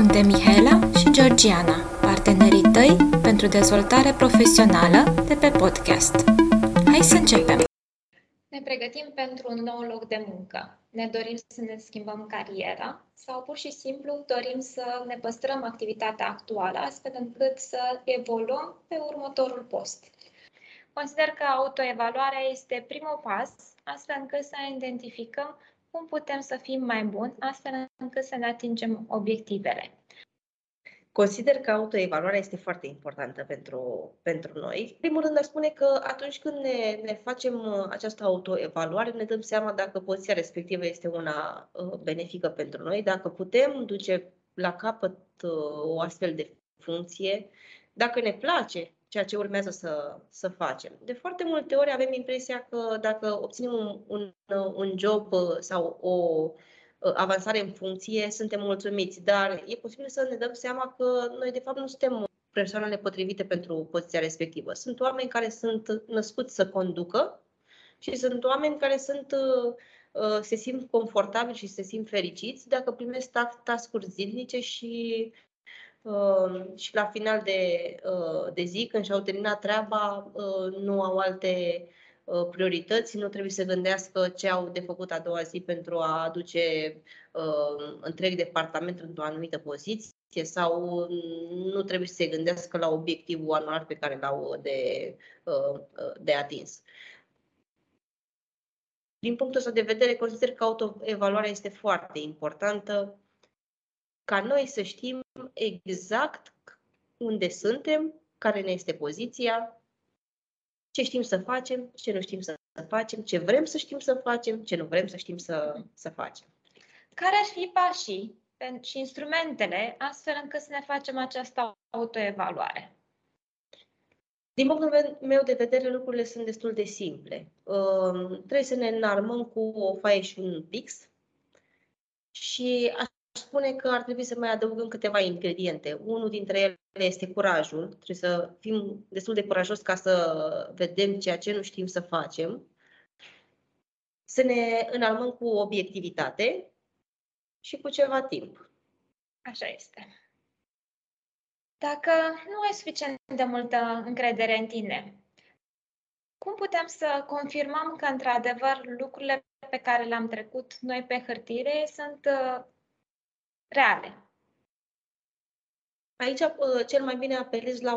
Suntem Mihaela și Georgiana, partenerii tăi pentru dezvoltare profesională de pe podcast. Hai să începem! Ne pregătim pentru un nou loc de muncă. Ne dorim să ne schimbăm cariera sau pur și simplu dorim să ne păstrăm activitatea actuală, astfel încât să evoluăm pe următorul post. Consider că autoevaluarea este primul pas, astfel încât să identificăm cum putem să fim mai buni, astfel încât să ne atingem obiectivele. Consider că autoevaluarea este foarte importantă pentru noi. În primul rând, aș spune că atunci când ne facem această autoevaluare, ne dăm seama dacă poziția respectivă este una benefică pentru noi, dacă putem duce la capăt o astfel de funcție, dacă ne place ceea ce urmează să facem. De foarte multe ori avem impresia că dacă obținem un job sau o avansare în funcție, suntem mulțumiți, dar e posibil să ne dăm seama că noi de fapt nu suntem persoanele potrivite pentru poziția respectivă. Sunt oameni care sunt născuți să conducă și sunt oameni care se simt confortabili și se simt fericiți dacă primesc task-uri zilnice și la final de zi, când și-au terminat treaba, nu au alte priorități, nu trebuie să gândească ce au de făcut a doua zi pentru a aduce întreg departament într-o anumită poziție sau nu trebuie să se gândească la obiectivul anual pe care l-au de atins. Din punctul ăsta de vedere, consider că autoevaluarea este foarte importantă ca noi să știm exact unde suntem, care ne este poziția, ce știm să facem, ce nu știm să facem, ce vrem să știm să facem, ce nu vrem să știm să facem. Care ar fi pașii și instrumentele astfel încât să ne facem această autoevaluare? Din punctul meu de vedere, lucrurile sunt destul de simple. Trebuie să ne înarmăm cu o foaie și un pix și spune că ar trebui să mai adăugăm câteva ingrediente. Unul dintre ele este curajul. Trebuie să fim destul de curajoși ca să vedem ceea ce nu știm să facem. Să ne înarmăm cu obiectivitate și cu ceva timp. Așa este. Dacă nu ai suficient de multă încredere în tine, cum putem să confirmăm că, într-adevăr, lucrurile pe care le-am trecut noi pe hârtire sunt reale? Aici cel mai bine apelez la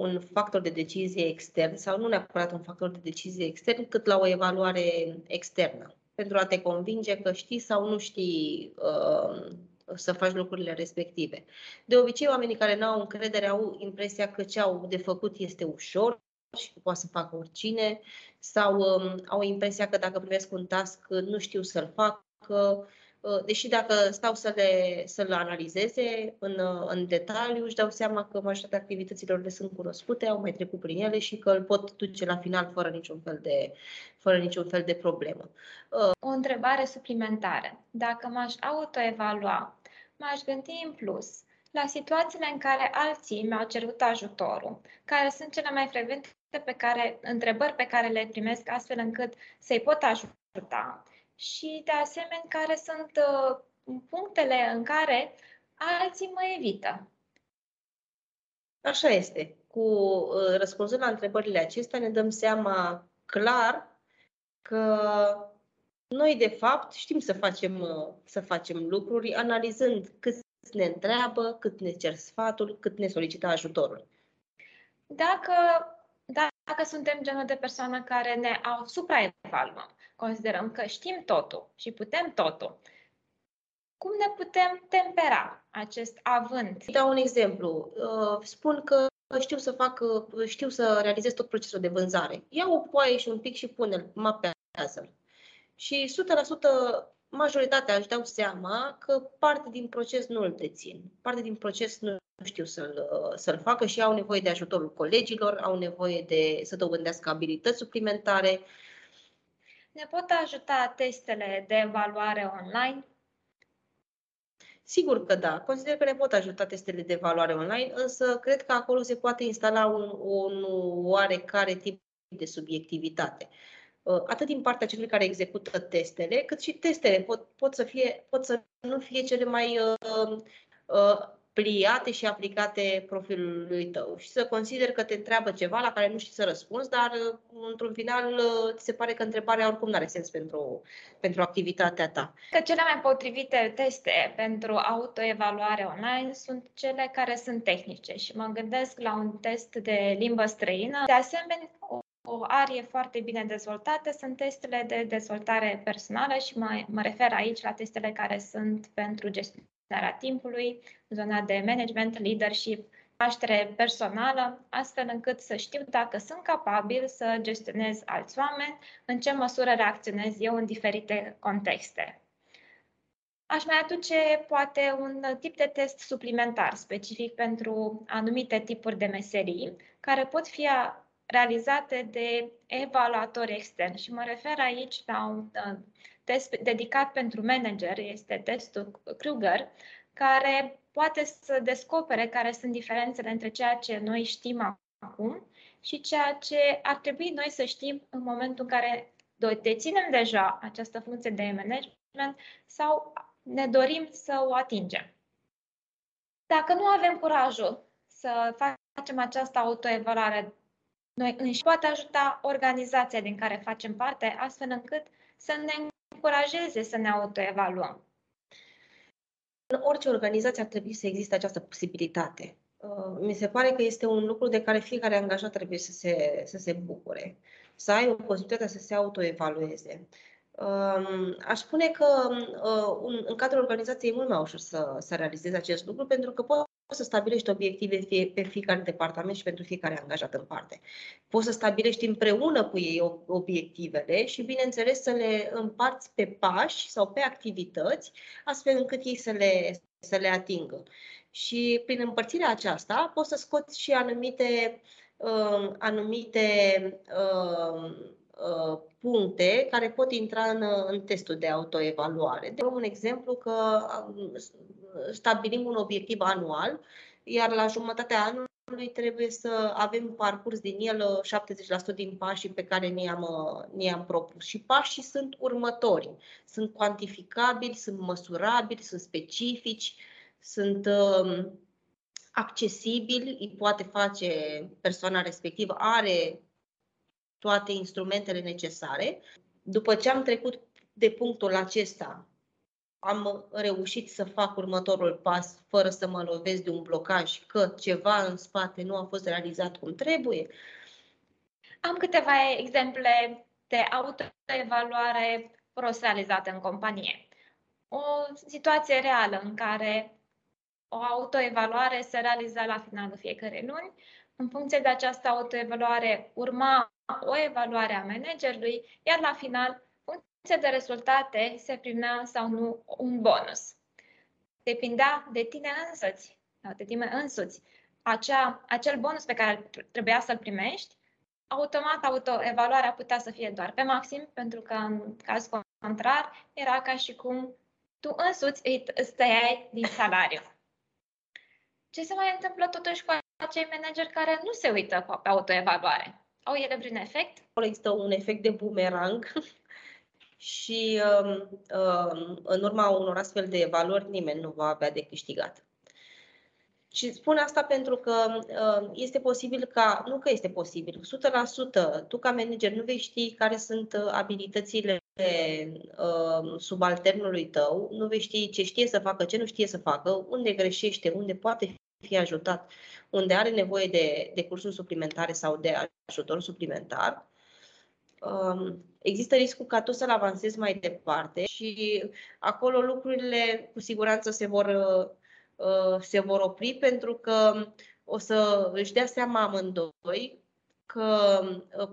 un factor de decizie extern sau nu neapărat un factor de decizie extern, cât la o evaluare externă, pentru a te convinge că știi sau nu știi să faci lucrurile respective. De obicei, oamenii care nu au încredere au impresia că ce au de făcut este ușor și că poate să facă oricine sau au impresia că dacă primesc un task nu știu să-l fac, că, deși dacă stau să le analizeze în detaliu, își dau seama că majoritatea activităților le sunt cunoscute, au mai trecut prin ele și că îl pot duce la final fără niciun fel de problemă. O întrebare suplimentară. Dacă m-aș autoevalua, m-aș gândi în plus la situațiile în care alții mi-au cerut ajutorul, care sunt cele mai frecvente întrebări pe care le primesc astfel încât să-i pot ajuta. Și, de asemenea, care sunt punctele în care alții mă evită. Așa este. Răspunsul la întrebările acestea ne dăm seama clar că noi, de fapt, știm să facem lucruri analizând cât ne întreabă, cât ne cer sfatul, cât ne solicită ajutorul. Dacă suntem genul de persoană care ne supraevaluăm, considerăm că știm totul și putem totul, cum ne putem tempera acest avânt? Dau un exemplu. Spun că știu să realizez tot procesul de vânzare. Iau o poaie și un pic și pune-l, mapează-l. Și 100% majoritatea își dau seama că parte din proces nu îl dețin. Parte din proces nu știu să-l facă și au nevoie de ajutorul colegilor, au nevoie să dobândească abilități suplimentare. Ne pot ajuta testele de evaluare online? Sigur că da. Consider că ne pot ajuta testele de evaluare online, însă cred că acolo se poate instala un oarecare tip de subiectivitate. atât din partea celor care execută testele, cât și testele pot să nu fie cele mai pliate și aplicate profilului tău. Și să consider că te întreabă ceva la care nu știi să răspunzi, dar într-un final ți se pare că întrebarea oricum nu are sens pentru activitatea ta. Că cele mai potrivite teste pentru autoevaluare online sunt cele care sunt tehnice și mă gândesc la un test de limbă străină. De asemenea, o arie foarte bine dezvoltată sunt testele de dezvoltare personală și mă refer aici la testele care sunt pentru gestionarea timpului, zona de management, leadership, creștere personală, astfel încât să știu dacă sunt capabil să gestionez alți oameni, în ce măsură reacționez eu în diferite contexte. Aș mai aduce poate un tip de test suplimentar specific pentru anumite tipuri de meserii, care pot fi realizate de evaluatori externi și mă refer aici la un test dedicat pentru manager, este testul Kruger, care poate să descopere care sunt diferențele între ceea ce noi știm acum și ceea ce ar trebui noi să știm în momentul în care deținem deja această funcție de management sau ne dorim să o atingem. Dacă nu avem curajul să facem această autoevaluare noi înși, poate ajuta organizația din care facem parte, astfel încât să ne încurajeze să ne autoevaluăm. În orice organizație ar trebui să existe această posibilitate. Mi se pare că este un lucru de care fiecare angajat trebuie să se bucure, să ai o posibilitate să se autoevalueze. Aș spune că în cadrul organizației e mult mai ușor să realizezi acest lucru, pentru că poți să stabilești obiective pe fiecare departament și pentru fiecare angajat în parte. Poți să stabilești împreună cu ei obiectivele și, bineînțeles, să le împarți pe pași sau pe activități, astfel încât ei să le atingă. Și prin împărțirea aceasta poți să scoți și anumite puncte care pot intra în testul de autoevaluare. De un exemplu că stabilim un obiectiv anual, iar la jumătatea anului trebuie să avem parcurs din el 70% din pașii pe care ne-am propus. Și pașii sunt următori. Sunt cuantificabili, sunt măsurabili, sunt specifici, sunt accesibili, îi poate face persoana respectivă, are toate instrumentele necesare. După ce am trecut de punctul acesta, am reușit să fac următorul pas fără să mă lovesc de un blocaj că ceva în spate nu a fost realizat cum trebuie. Am câteva exemple de autoevaluare prost realizată în companie. O situație reală în care o autoevaluare se realiza la finalul fiecărei luni. În funcție de această autoevaluare urma o evaluare a managerului, iar la final, în funcție de rezultate, se primea sau nu un bonus. Depindea de tine însăți, acel bonus pe care trebuia să-l primești, automat autoevaluarea putea să fie doar pe maxim, pentru că în caz contrar era ca și cum tu însuți îți tăiai din salariu. Ce se mai întâmplă totuși cu acei manageri care nu se uită pe autoevaluare? Au ele prin efect? Există un efect de bumerang și în urma unor astfel de evaluări nimeni nu va avea de câștigat. Și spun asta pentru că este posibil ca, nu că este posibil, 100%, tu ca manager nu vei ști care sunt abilitățile subalternului tău, nu vei ști ce știe să facă, ce nu știe să facă, unde greșește, unde poate fi ajutat, unde are nevoie de cursuri suplimentare sau de ajutor suplimentar. Există riscul ca tu să-l avansezi mai departe și acolo lucrurile cu siguranță se vor opri, pentru că o să își dea seama amândoi că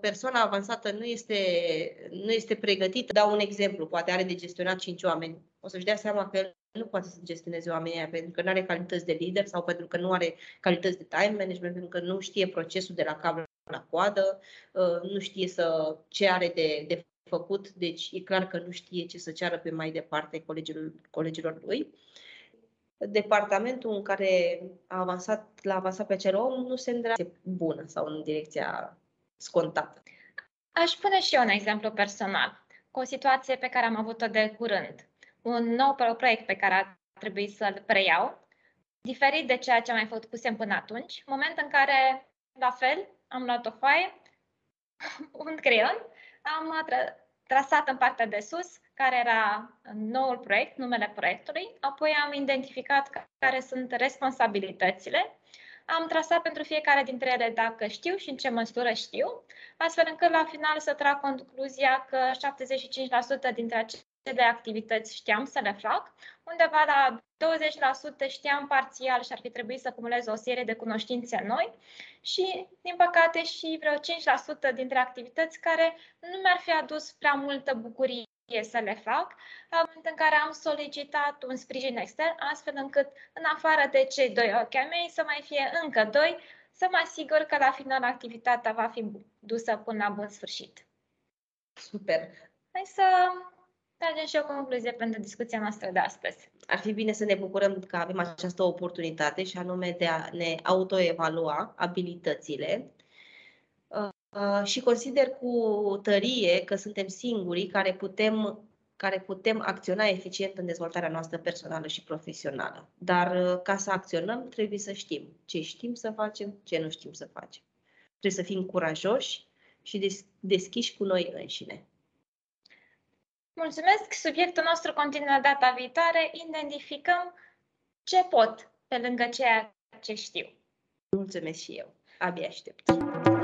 persoana avansată nu este pregătită. Dau un exemplu, poate are de gestionat 5 oameni. O să-și dea seama că el nu poate să gestioneze oamenii pentru că nu are calități de lider sau pentru că nu are calități de time management, pentru că nu știe procesul de la cap la coadă, nu știe ce are de făcut, deci e clar că nu știe ce să ceară pe mai departe colegilor lui. Departamentul în care l-a avansat pe acel om nu se îndreaptă bună sau în direcția scontată. Aș pune și eu un exemplu personal, cu o situație pe care am avut-o de curând. Un nou proiect pe care a trebuit să-l preiau, diferit de ceea ce am mai făcusem până atunci, moment în care, la fel, am luat o foaie, un creion, am trasat în partea de sus care era noul proiect, numele proiectului, apoi am identificat care sunt responsabilitățile, am trasat pentru fiecare dintre ele dacă știu și în ce măsură știu, astfel încât la final să trag concluzia că 75% dintre acele activități știam să le fac, undeva la 20% știam parțial și ar fi trebuit să cumulez o serie de cunoștințe noi și, din păcate, și vreo 5% dintre activități care nu mi-ar fi adus prea multă bucurie să le fac, având în care am solicitat un sprijin extern, astfel încât, în afară de cei doi ochi ai mei, să mai fie încă doi, să mă asigur că la final activitatea va fi dusă până la bun sfârșit. Super! Hai să tragem și o concluzie pentru discuția noastră de astăzi. Ar fi bine să ne bucurăm că avem această oportunitate și anume de a ne autoevalua abilitățile. Și consider cu tărie că suntem singurii care putem acționa eficient în dezvoltarea noastră personală și profesională. Dar ca să acționăm, trebuie să știm ce știm să facem, ce nu știm să facem. Trebuie să fim curajoși și deschiși cu noi înșine. Mulțumesc! Subiectul nostru continuă data viitoare. Identificăm ce pot pe lângă ceea ce știu. Mulțumesc și eu. Abia aștept!